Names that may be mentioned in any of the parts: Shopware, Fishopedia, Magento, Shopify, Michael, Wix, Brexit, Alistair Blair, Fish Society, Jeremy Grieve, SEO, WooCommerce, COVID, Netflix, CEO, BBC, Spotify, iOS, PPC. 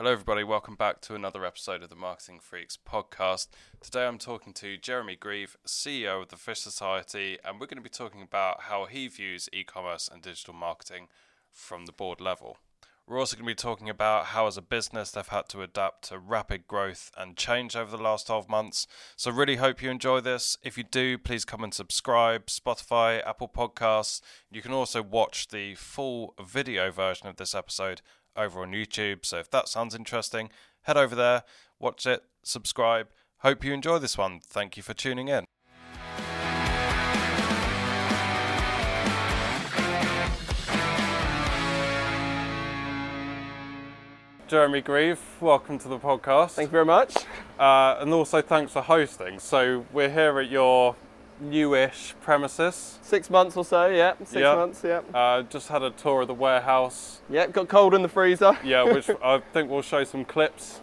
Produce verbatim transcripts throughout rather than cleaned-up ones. Hello everybody, welcome back to another episode of the Marketing Freaks podcast. Today I'm talking to Jeremy Grieve, C E O of the Fish Society, and we're going to be talking about how he views e-commerce and digital marketing from the board level. We're also going to be talking about how as a business they've had to adapt to rapid growth and change over the last twelve months. So really hope you enjoy this. If you do, please come and subscribe, Spotify, Apple Podcasts. You can also watch the full video version of this episode over on YouTube, so if that sounds interesting, head over there, watch it, subscribe. Hope you enjoy this one. Thank you for tuning in. Jeremy Grieve, welcome to the podcast. Thank you very much. Uh, and also thanks for hosting. So we're here at your newish premises. Six months or so, yeah. Six yep. months, yeah. Uh, just had a tour of the warehouse. Yeah, got cold in the freezer. Yeah, which I think we'll show some clips.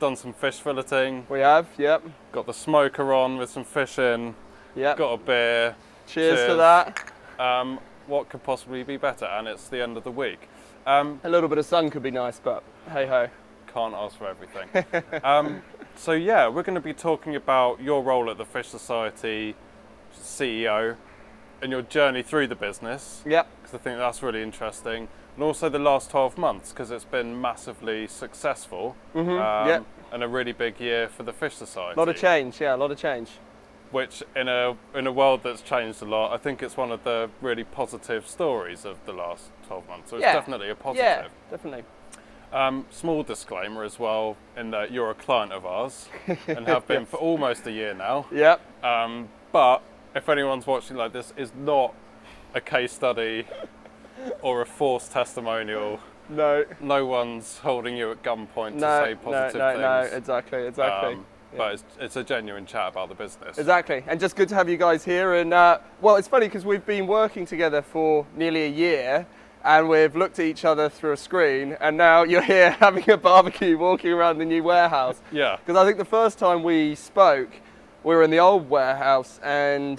Done some fish filleting. We have, yep. Got the smoker on with some fish in. Yep. Got a beer. Cheers, Cheers. for that. Um, what could possibly be better? And it's the end of the week. Um, a little bit of sun could be nice, but hey-ho. Can't ask for everything. um, so yeah, we're going to be talking about your role at the Fish Society, C E O, and your journey through the business. Yep. Because I think that's really interesting, and also the last twelve months, because it's been massively successful. Mm-hmm. um, yep. And a really big year for the Fish Society. A lot of change, yeah, a lot of change. Which in a in a world that's changed a lot, I think it's one of the really positive stories of the last twelve months. So it's yeah. definitely a positive. Yeah, definitely. Um, small disclaimer as well, in that you're a client of ours and have been yes. for almost a year now. Yep. Um, but if anyone's watching like this, is not a case study or a forced testimonial. No. No one's holding you at gunpoint no, to say positive no, no, things. No, no, exactly, exactly. Um, yeah. But it's, it's a genuine chat about the business. Exactly, and just good to have you guys here. And uh, well, it's funny because we've been working together for nearly a year, and we've looked at each other through a screen, and now you're here having a barbecue, walking around the new warehouse. Yeah. Because I think the first time we spoke, we were in the old warehouse and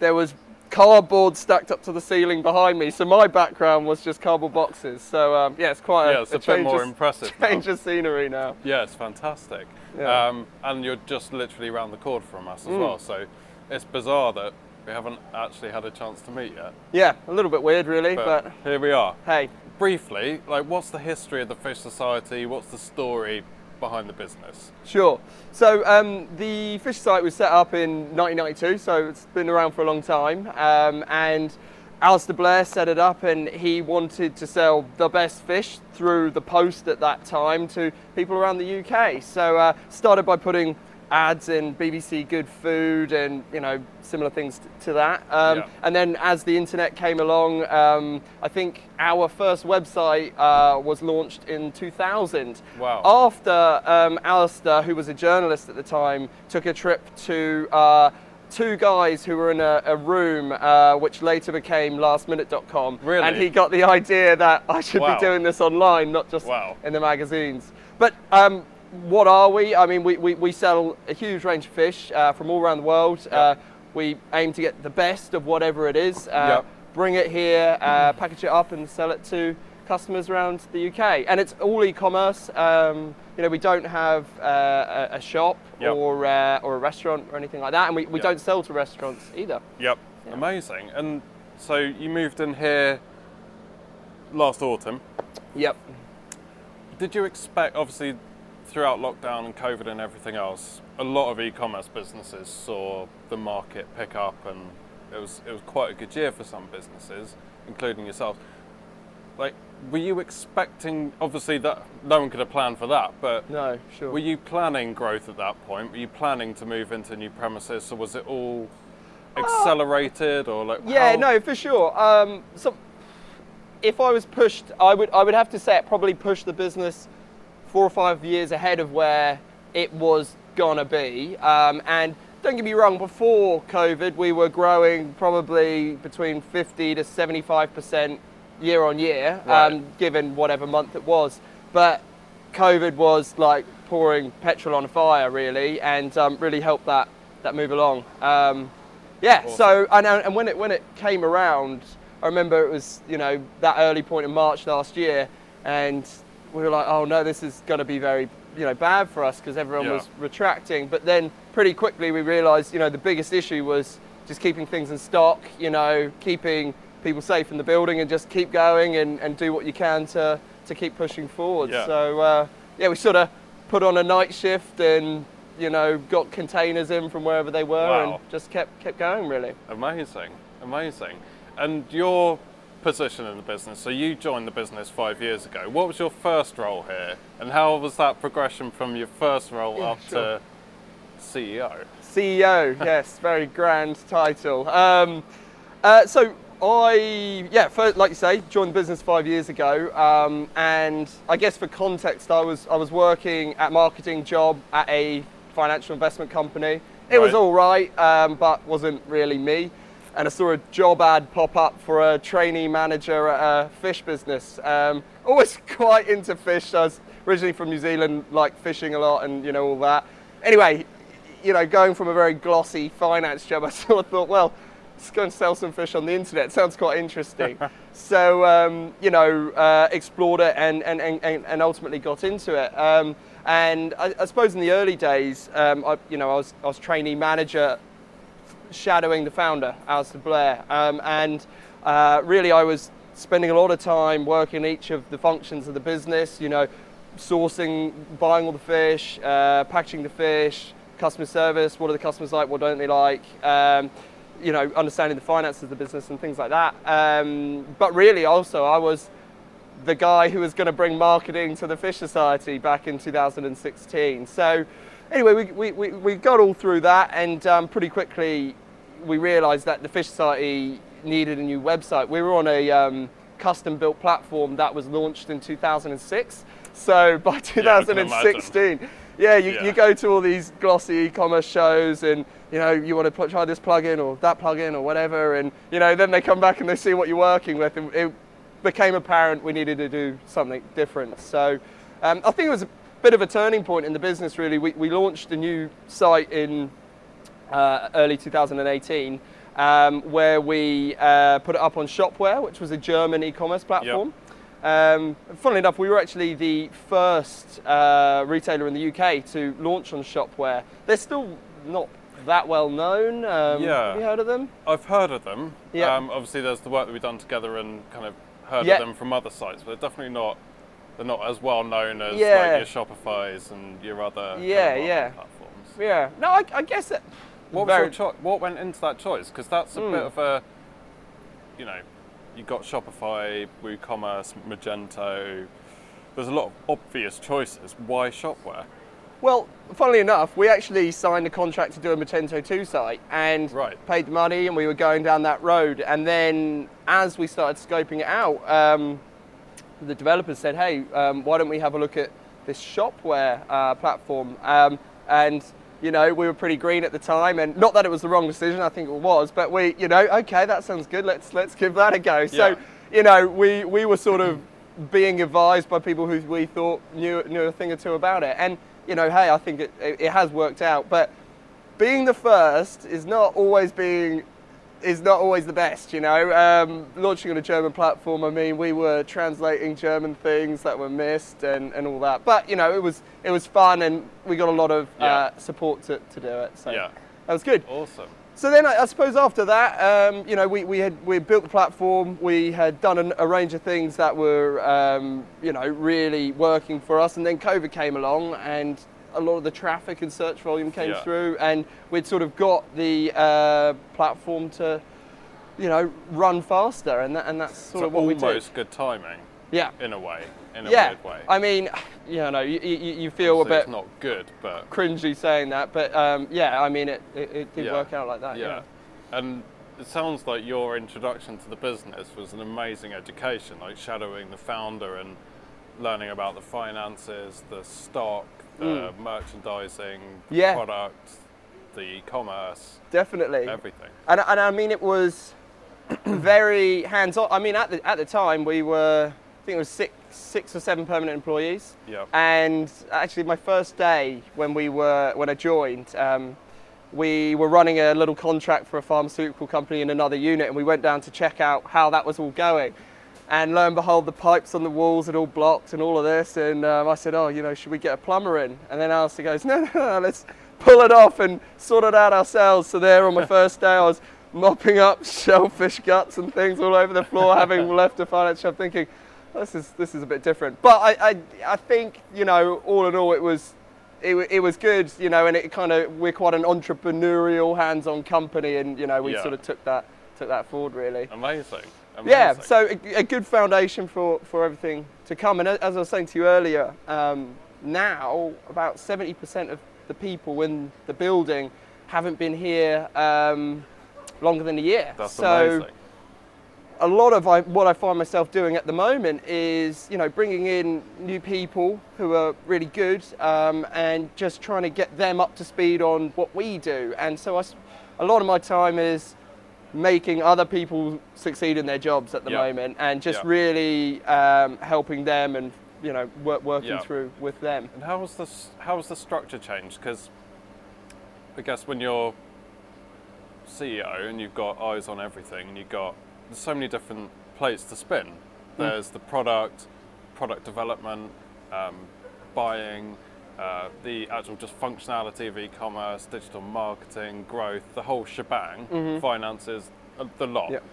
there was cardboard stacked up to the ceiling behind me. So my background was just cardboard boxes. So um, yeah, it's quite a, yeah, it's a, a bit more of, impressive change now. Of scenery now. Yeah, it's fantastic. Yeah. Um, and you're just literally around the corner from us as mm. well. So it's bizarre that we haven't actually had a chance to meet yet. Yeah, a little bit weird really, but, but here we are. Hey. Briefly, like, what's the history of the Fish Society? What's the story behind the business? Sure. So um, the Fish Society was set up in nineteen ninety-two, so it's been around for a long time. Um, and Alistair Blair set it up, and he wanted to sell the best fish through the post at that time to people around the U K. So uh, started by putting ads in B B C Good Food and, you know, similar things t- to that. Um, yeah. And then as the internet came along, um, I think our first website uh, was launched in two thousand. Wow. After um, Alistair, who was a journalist at the time, took a trip to uh, two guys who were in a, a room uh, which later became last minute dot com. Really? And he got the idea that I should wow. be doing this online, not just wow. in the magazines. But um, what are we? I mean, we, we, we sell a huge range of fish uh, from all around the world. Yep. Uh, we aim to get the best of whatever it is, uh, yep. bring it here, uh, package it up and sell it to customers around the U K. And it's all e-commerce. Um, you know, we don't have uh, a, a shop yep. or, uh, or a restaurant or anything like that. And we, we yep. don't sell to restaurants either. Yep. Yeah. Amazing. And so you moved in here last autumn. Yep. Did you expect, obviously, throughout lockdown and COVID and everything else, a lot of e-commerce businesses saw the market pick up, and it was it was quite a good year for some businesses, including yourself. Like, were you expecting? Obviously, that no one could have planned for that, but no, sure. Were you planning growth at that point? Were you planning to move into new premises? So was it all accelerated, or like? Yeah, how? No, for sure. Um, so, if I was pushed, I would I would have to say it probably pushed the business four or five years ahead of where it was gonna be. Um, and don't get me wrong, before COVID, we were growing probably between fifty to seventy-five percent year on year, right. um, given whatever month it was. But COVID was like pouring petrol on a fire, really, and um, really helped that that move along. Um, yeah, awesome. So, and, and when it when it came around, I remember it was, you know, that early point in March last year, and we were like, oh no, this is going to be very, you know, bad for us because everyone yeah. was retracting. But then pretty quickly we realized, you know, the biggest issue was just keeping things in stock, you know, keeping people safe in the building, and just keep going and, and do what you can to, to keep pushing forward. Yeah. So uh, yeah, we sort of put on a night shift and, you know, got containers in from wherever they were wow. and just kept kept going, really. Amazing, amazing. And your position in the business, so you joined the business five years ago. What was your first role here? And how was that progression from your first role yeah, up sure. to C E O? C E O, yes, very grand title. Um, uh, so I, yeah, first, like you say, joined the business five years ago. Um, and I guess for context, I was I was working at a marketing job at a financial investment company. It right. was all right, um, but wasn't really me. And I saw a job ad pop up for a trainee manager at a fish business. Um, always quite into fish. I was originally from New Zealand, like fishing a lot and, you know, all that. Anyway, you know, going from a very glossy finance job, I sort of thought, well, let's go and sell some fish on the internet. It sounds quite interesting. So, um, you know, uh, explored it and, and, and, and ultimately got into it. Um, and I, I suppose in the early days, um, I, you know, I was, I was trainee manager shadowing the founder, Alistair Blair. Um, and uh, really I was spending a lot of time working each of the functions of the business, you know, sourcing, buying all the fish, uh, packaging the fish, customer service, what are the customers like, what don't they like, um, you know, understanding the finances of the business and things like that. Um, but really also I was the guy who was going to bring marketing to the Fish Society back in two thousand sixteen. So anyway, we, we, we, we got all through that, and um, pretty quickly we realised that the Fish Society needed a new website. We were on a um, custom-built platform that was launched in two thousand six. So by two thousand sixteen, yeah, yeah, you, yeah, you go to all these glossy e-commerce shows and, you know, you want to try this plugin or that plugin or whatever, and, you know, then they come back and they see what you're working with, and it became apparent we needed to do something different. So um, I think it was a bit of a turning point in the business, really. We, we launched a new site in uh, early two thousand eighteen um, where we uh, put it up on Shopware, which was a German e-commerce platform. Yep. Um, funnily enough, we were actually the first uh, retailer in the U K to launch on Shopware. They're still not that well known. Um, yeah. Have you heard of them? I've heard of them. Yeah. Um, obviously, there's the work that we've done together and kind of heard yeah. of them from other sites, but they're definitely not they're not as well known as yeah. like your Shopify's and your other yeah, kind of yeah. platforms. Yeah. No, I, I guess it... What, very... was your cho- what went into that choice? Because that's a mm. bit of a, you know... You've got Shopify, WooCommerce, Magento. There's a lot of obvious choices. Why Shopware? Well, funnily enough, we actually signed a contract to do a Magento two site and right. paid the money, and we were going down that road. And then as we started scoping it out, um, the developers said, hey, um, why don't we have a look at this Shopware uh, platform? Um, and... You know, we were pretty green at the time, and not that it was the wrong decision, I think it was, but we, you know, okay, that sounds good, let's let's give that a go. Yeah. So, you know, we, we were sort of being advised by people who we thought knew knew a thing or two about it. And, you know, hey, I think it, it, it has worked out, but being the first is not always being, is not always the best, you know. Um, launching on a German platform, I mean, we were translating German things that were missed and, and all that. But, you know, it was it was fun, and we got a lot of yeah. uh, support to, to do it. So yeah. that was good. Awesome. So then I, I suppose after that, um, you know, we, we had we built the platform. We had done an, a range of things that were, um, you know, really working for us. And then COVID came along, and a lot of the traffic and search volume came yeah. through, and we'd sort of got the uh, platform to, you know, run faster, and that, and that's sort so of what we did. Almost good timing. Yeah. In a way, in a yeah. weird way. I mean, you know, you, you, you feel obviously a bit it's not good, but cringy saying that, but um, yeah, I mean, it it, it did yeah. work out like that. Yeah. yeah. And it sounds like your introduction to the business was an amazing education, like shadowing the founder and learning about the finances, the stock, the mm. merchandising, the yeah. product, the e-commerce. Definitely. Everything. And, and I mean, it was very hands-on. I mean, at the at the time, we were, I think it was six six or seven permanent employees. Yep. And actually, my first day when we were, when I joined, um, we were running a little contract for a pharmaceutical company in another unit, and we went down to check out how that was all going. And lo and behold, the pipes on the walls had all blocked and all of this. And um, I said, oh, you know, should we get a plumber in? And then Alistair goes, no, no, no, let's pull it off and sort it out ourselves. So there on my first day, I was mopping up shellfish guts and things all over the floor, having left a finance shop, thinking, oh, this is this is a bit different. But I, I I think, you know, all in all, it was it, it was good, you know, and it kind of, we're quite an entrepreneurial, hands-on company. And, you know, we yeah. sort of took that took that forward, really. Amazing. Amazing. Yeah, so a, a good foundation for, for everything to come. And as I was saying to you earlier, um, now about seventy percent of the people in the building haven't been here um, longer than a year. That's so amazing. A lot of I, what I find myself doing at the moment is, you know, bringing in new people who are really good um, and just trying to get them up to speed on what we do. And so I, a lot of my time is making other people succeed in their jobs at the yep. moment, and just yep. really um, helping them, and you know, work, working yep. through with them. And how has this? How has the structure changed? Because I guess when you're C E O and you've got eyes on everything, and you've got there's so many different plates to spin. There's mm. the product, product development, um, buying, uh, the actual just functionality of e-commerce, digital marketing, growth, the whole shebang, mm-hmm. finances, the lot. Yep.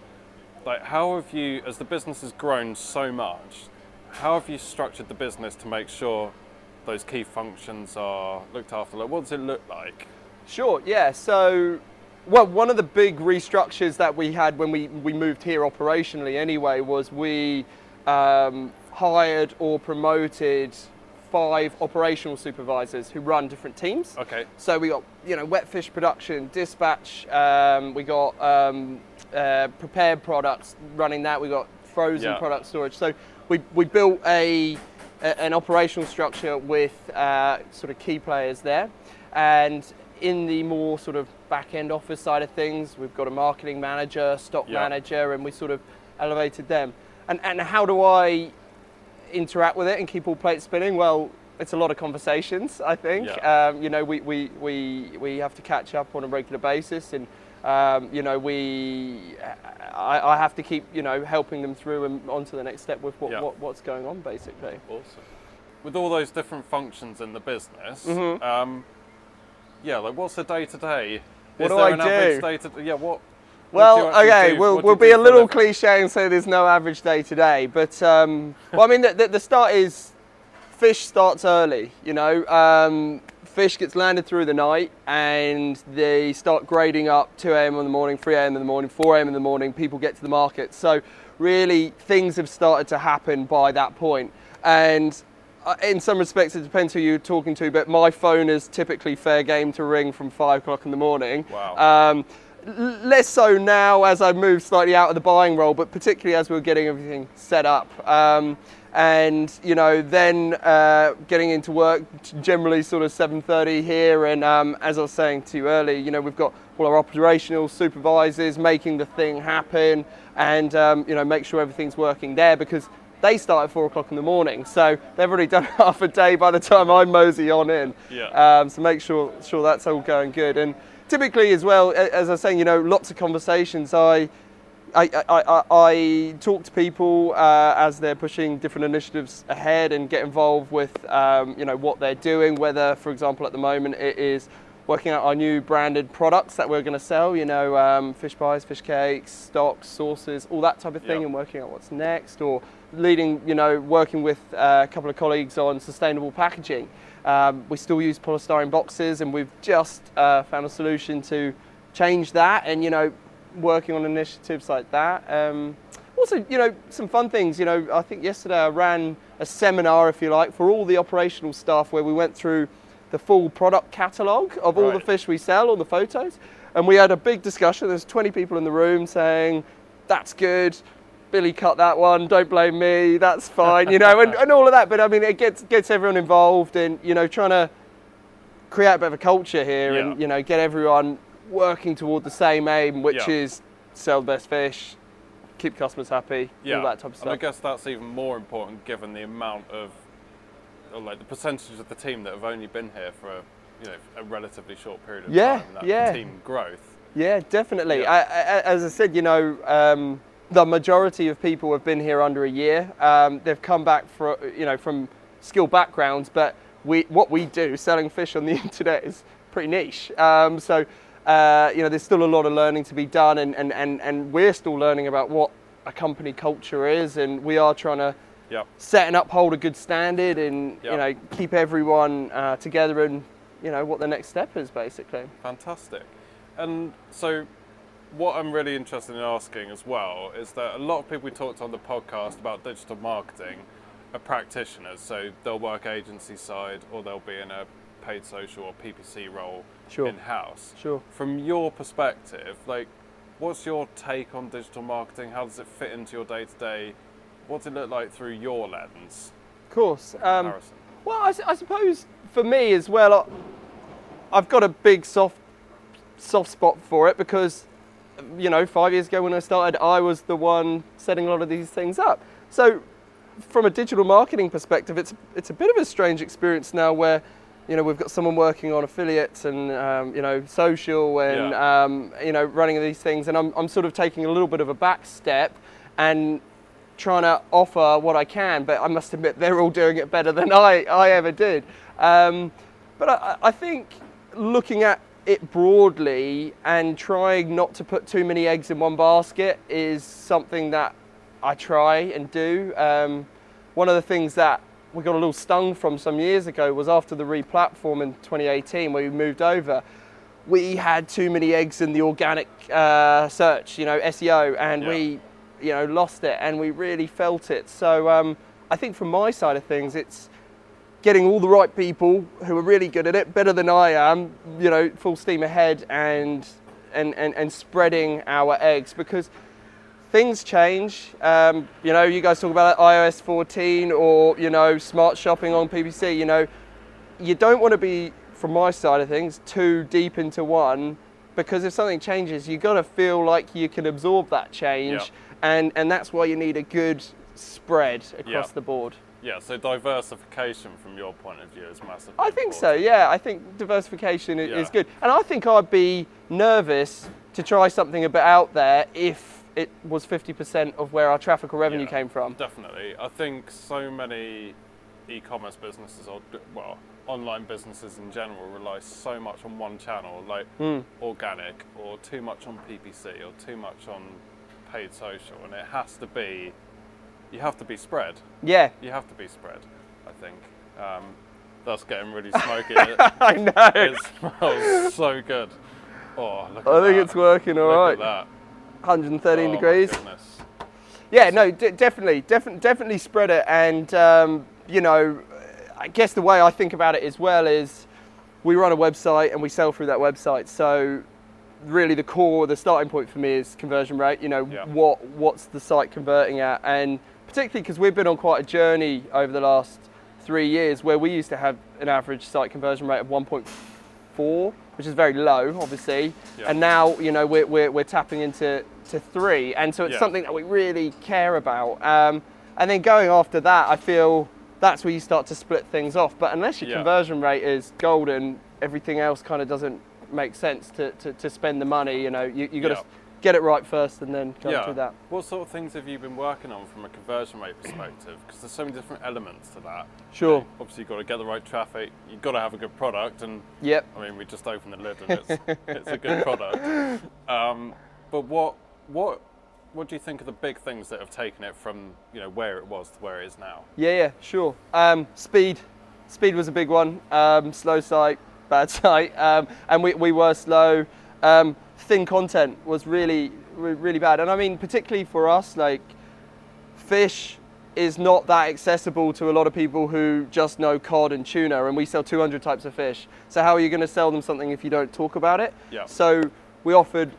Like, how have you, as the business has grown so much, how have you structured the business to make sure those key functions are looked after? Like, what does it look like? Sure, yeah. So, well, one of the big restructures that we had when we, we moved here operationally anyway was we um, hired or promoted five operational supervisors who run different teams. Okay. So we got, you know, wet fish production, dispatch, um, we got um, uh, prepared products running that, we got frozen yeah. product storage. So we we built a, a an operational structure with uh, sort of key players there. And in the more sort of back end office side of things, we've got a marketing manager, stock yeah. manager, and we sort of elevated them. And and how do I interact with it and keep all plates spinning? Well, it's a lot of conversations, I think. Yeah. Um, you know, we, we we we have to catch up on a regular basis, and um, you know, we I, I have to keep, you know, helping them through and onto the next step with what, yeah. what what's going on, basically. Awesome. With all those different functions in the business, mm-hmm. um, yeah, like what's the day to day? What do I an do? Day to, yeah, what? Well, okay, we'll, we'll be a little cliche and say there's no average day today, but um, well, I mean, the, the start is fish starts early, you know. Um, fish gets landed through the night and they start grading up two a.m. in the morning, three a.m. in the morning, four a.m. in the morning, people get to the market. So really things have started to happen by that point. And in some respects, it depends who you're talking to, but my phone is typically fair game to ring from five o'clock in the morning. Wow. Um, Less so now as I move slightly out of the buying role, but particularly as we were getting everything set up. Um, and, you know, then uh, getting into work, generally sort of seven thirty here. And um, as I was saying to you earlier, you know, we've got all our operational supervisors making the thing happen and, um, you know, make sure everything's working there because they start at four o'clock in the morning. So they've already done half a day by the time I mosey on in. Yeah. Um, so make sure sure that's all going good. And typically as well, as I was saying, you know, lots of conversations. I I, I, I talk to people uh, as they're pushing different initiatives ahead and get involved with, um, you know, what they're doing, whether, for example, at the moment it is working out our new branded products that we're going to sell, you know, um, fish pies, fish cakes, stocks, sauces, all that type of thing, yep. and working out what's next, or leading, you know, working with a couple of colleagues on sustainable packaging. Um, we still use polystyrene boxes, and we've just uh, found a solution to change that. And you know, working on initiatives like that. Um, also, you know, some fun things. You know, I think yesterday I ran a seminar, if you like, for all the operational staff, where we went through the full product catalogue of all right. the fish we sell, all the photos, and we had a big discussion. There's twenty people in the room saying, "That's good. Billy cut that one, don't blame me, that's fine," you know, and, and all of that. But I mean, it gets gets everyone involved and, you know, trying to create a bit of a culture here yeah. and, you know, get everyone working toward the same aim, which yeah. is sell the best fish, keep customers happy, yeah. all that type of stuff. And I guess that's even more important given the amount of, or like the percentage of the team that have only been here for, a, you know, a relatively short period of yeah. time, and that yeah. team growth. Yeah, definitely. Yeah. I, I, as I said, you know, um, the majority of people have been here under a year. Um, they've come back for, you know, from skilled backgrounds, but we what we do, selling fish on the internet, is pretty niche. Um, so uh, you know, there's still a lot of learning to be done, and, and, and, and we're still learning about what a company culture is, and we are trying to yep. set and uphold a good standard, and yep. you know, keep everyone uh, together, and you know what the next step is, basically. Fantastic. And so, what I'm really interested in asking as well is that a lot of people we talked on the podcast about digital marketing are practitioners, so they'll work agency side or they'll be in a paid social or P P C role sure. in-house. Sure. From your perspective, like, what's your take on digital marketing? How does it fit into your day-to-day? What's it look like through your lens? Of course. Um, well, I, I suppose for me as well, I, I've got a big soft soft spot for it because, you know, five years ago when I started, I was the one setting a lot of these things up. So from a digital marketing perspective, it's it's a bit of a strange experience now where, you know, we've got someone working on affiliates and, um, you know, social and, yeah. um, you know, running these things. And I'm I'm sort of taking a little bit of a back step and trying to offer what I can. But I must admit, they're all doing it better than I, I ever did. Um, but I, I think looking at it broadly and trying not to put too many eggs in one basket is something that I try and do. Um, one of the things that we got a little stung from some years ago was after the replatform in twenty eighteen, where we moved over, we had too many eggs in the organic uh, search, you know, S E O, and yeah. we, you know, lost it, and we really felt it. So um, I think from my side of things, it's getting all the right people who are really good at it, better than I am, you know, full steam ahead, and and and, and spreading our eggs, because things change. Um, you know, you guys talk about I O S fourteen or, you know, smart shopping on P P C. You know, you don't want to be, from my side of things, too deep into one, because if something changes, you got to feel like you can absorb that change, yep. and and that's why you need a good spread across yep. the board. Yeah, so diversification from your point of view is massive. I think important. so, yeah. I think diversification yeah. is good. And I think I'd be nervous to try something a bit out there if it was fifty percent of where our traffic or revenue yeah, came from. Definitely. I think so many e-commerce businesses, or well, online businesses in general, rely so much on one channel, like mm. organic, or too much on P P C, or too much on paid social, and it has to be You have to be spread. Yeah. You have to be spread, I think. Um, that's getting really smoky. It, I know. It smells so good. Oh, look at I that. I think it's working all look right. At that. one hundred thirteen oh, degrees. My goodness. Yeah, no, d- definitely, definitely, definitely spread it. And um, you know, I guess the way I think about it as well is, we run a website and we sell through that website. So really, the core, the starting point for me is conversion rate. You know, yeah. what what's the site converting at, and particularly because we've been on quite a journey over the last three years where we used to have an average site conversion rate of one point four, which is very low, obviously. Yeah. And now, you know, we're, we're, we're tapping into to three. And so it's yeah. something that we really care about. Um, and then going after that, I feel that's where you start to split things off. But unless your yeah. conversion rate is golden, everything else kind of doesn't make sense to, to, to spend the money. You know, you, you got to... Yeah. get it right first and then go yeah. through that. What sort of things have you been working on from a conversion rate perspective? Because there's so many different elements to that. Sure. You know, obviously, you've got to get the right traffic, you've got to have a good product, and yep. I mean, we just opened the lid and it's, it's a good product. Um, but what what what do you think are the big things that have taken it from, you know, where it was to where it is now? Yeah, yeah, sure. Um, speed. Speed was a big one. Um, slow site, bad site. Um, and we, we were slow. Um, thin content was really really bad, and I mean particularly for us, like fish is not that accessible to a lot of people who just know cod and tuna, and we sell two hundred types of fish, so how are you going to sell them something if you don't talk about it? Yeah. So we offered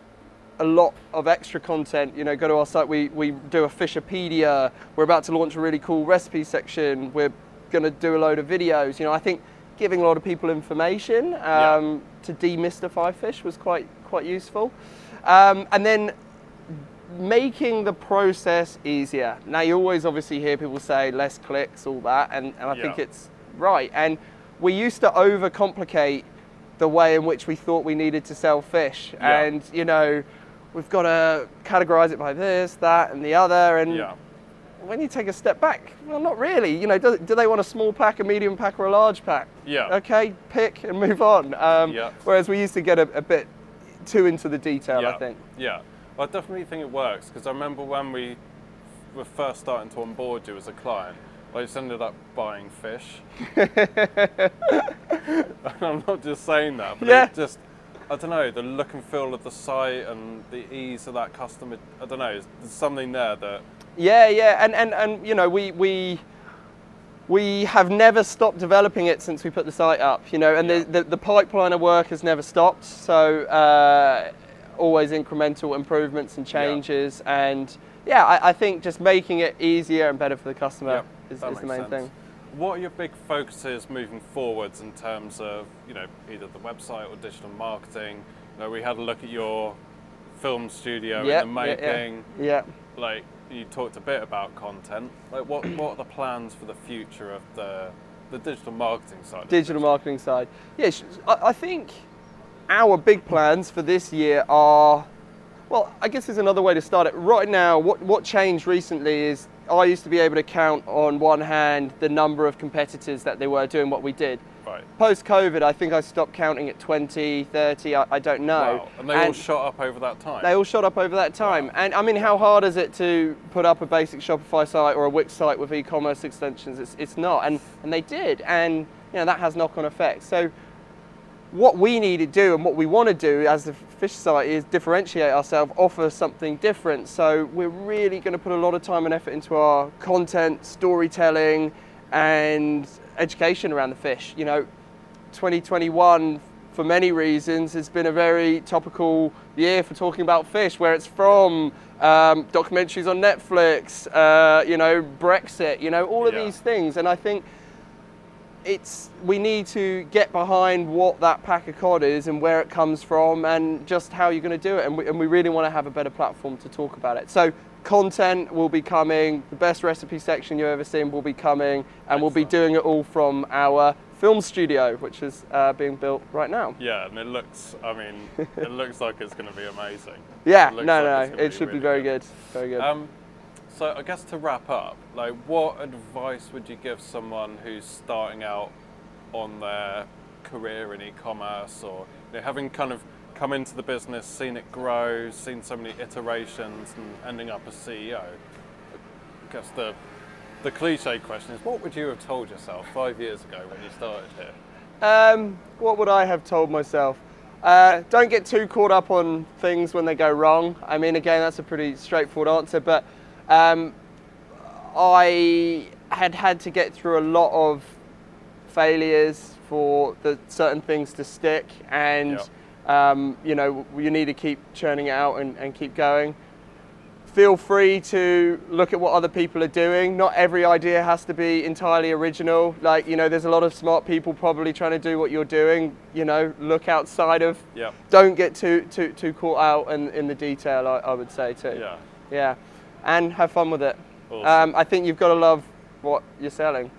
a lot of extra content. You know, go to our site, we, we do a Fishopedia, we're about to launch a really cool recipe section, we're going to do a load of videos. You know, I think giving a lot of people information um, yeah. to demystify fish was quite quite useful. Um, and then making the process easier. Now, you always obviously hear people say less clicks, all that, and, and I yeah. think it's right. And we used to overcomplicate the way in which we thought we needed to sell fish. Yeah. And, you know, we've got to categorize it by this, that, and the other. And yeah. when you take a step back, well, not really. You know, do, do they want a small pack, a medium pack, or a large pack? Yeah. Okay, pick and move on. Um, yeah. Whereas we used to get a, a bit too into the detail, yeah. I think. Yeah. Well, I definitely think it works, because I remember when we were first starting to onboard you as a client, I just ended up buying fish. I'm not just saying that, but yeah. it's just, I don't know, the look and feel of the site and the ease of that customer, I don't know, there's something there that... Yeah, yeah, and, and, and you know, we, we we have never stopped developing it since we put the site up, you know, and yeah. the, the, the pipeline of work has never stopped, so uh, always incremental improvements and changes, yeah. and yeah, I, I think just making it easier and better for the customer yeah, is, is the main sense. thing. What are your big focuses moving forwards in terms of, you know, either the website or digital marketing? You know, we had a look at your film studio yep, in the making. Yeah, yeah. yeah. Like, you talked a bit about content. Like, what, what are the plans for the future of the the digital marketing side? Digital marketing side. Yeah, I think our big plans for this year are, well, I guess there's another way to start it. Right now, what, what changed recently is I used to be able to count on one hand the number of competitors that they were doing what we did. Right. Post-COVID, I think I stopped counting at twenty, thirty, I, I don't know. Wow. And they and all shot up over that time? They all shot up over that time. Wow. And I mean, how hard is it to put up a basic Shopify site or a Wix site with e-commerce extensions? It's it's not. And, and they did. And you know that has knock-on effects. So what we need to do and what we want to do as the Fish Society is differentiate ourselves, offer something different. So we're really going to put a lot of time and effort into our content, storytelling, and education around the fish. You know, twenty twenty-one, for many reasons, has been a very topical year for talking about fish, where it's from, um, documentaries on Netflix, uh, you know, Brexit, you know, all of yeah. these things. And I think It's we need to get behind what that pack of cod is and where it comes from and just how you're going to do it. And we, and we really want to have a better platform to talk about it. So content will be coming, the best recipe section you've ever seen will be coming, and Excellent. We'll be doing it all from our film studio, which is uh, being built right now. Yeah, and it looks, I mean, it looks like it's going to be amazing. Yeah, no, like no, it should be, really be very good. good, very good. Um, So I guess to wrap up, like, what advice would you give someone who's starting out on their career in e-commerce, or you know, having kind of come into the business, seen it grow, seen so many iterations, and ending up as C E O? I guess the the cliche question is, what would you have told yourself five years ago when you started here? Um, what would I have told myself? Uh, don't get too caught up on things when they go wrong. I mean, again, that's a pretty straightforward answer, but Um, I had had to get through a lot of failures for the certain things to stick, and yeah. um, you know, you need to keep churning it out and, and keep going. Feel free to look at what other people are doing. Not every idea has to be entirely original. Like, you know, there's a lot of smart people probably trying to do what you're doing. You know, look outside of. Yeah. Don't get too too too caught out in, in the detail. I, I would say too. Yeah. Yeah. And have fun with it. Awesome. Um, I think you've got to love what you're selling, um,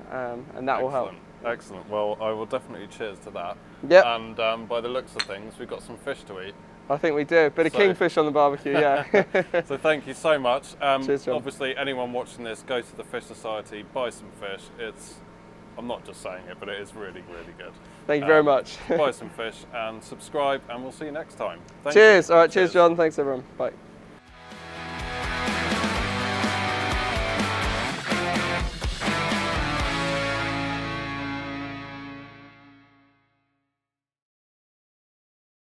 and that Excellent. Will help. Excellent. Well, I will definitely cheers to that. Yep. And um, by the looks of things, we've got some fish to eat. I think we do. Bit of so. kingfish on the barbecue, yeah. So thank you so much. Um, cheers, John. Obviously, anyone watching this, go to the Fish Society, buy some fish. It's, I'm not just saying it, but it is really, really good. Thank you very um, much. Buy some fish and subscribe, and we'll see you next time. Thank cheers. You. All right, cheers, cheers, John. Thanks, everyone. Bye.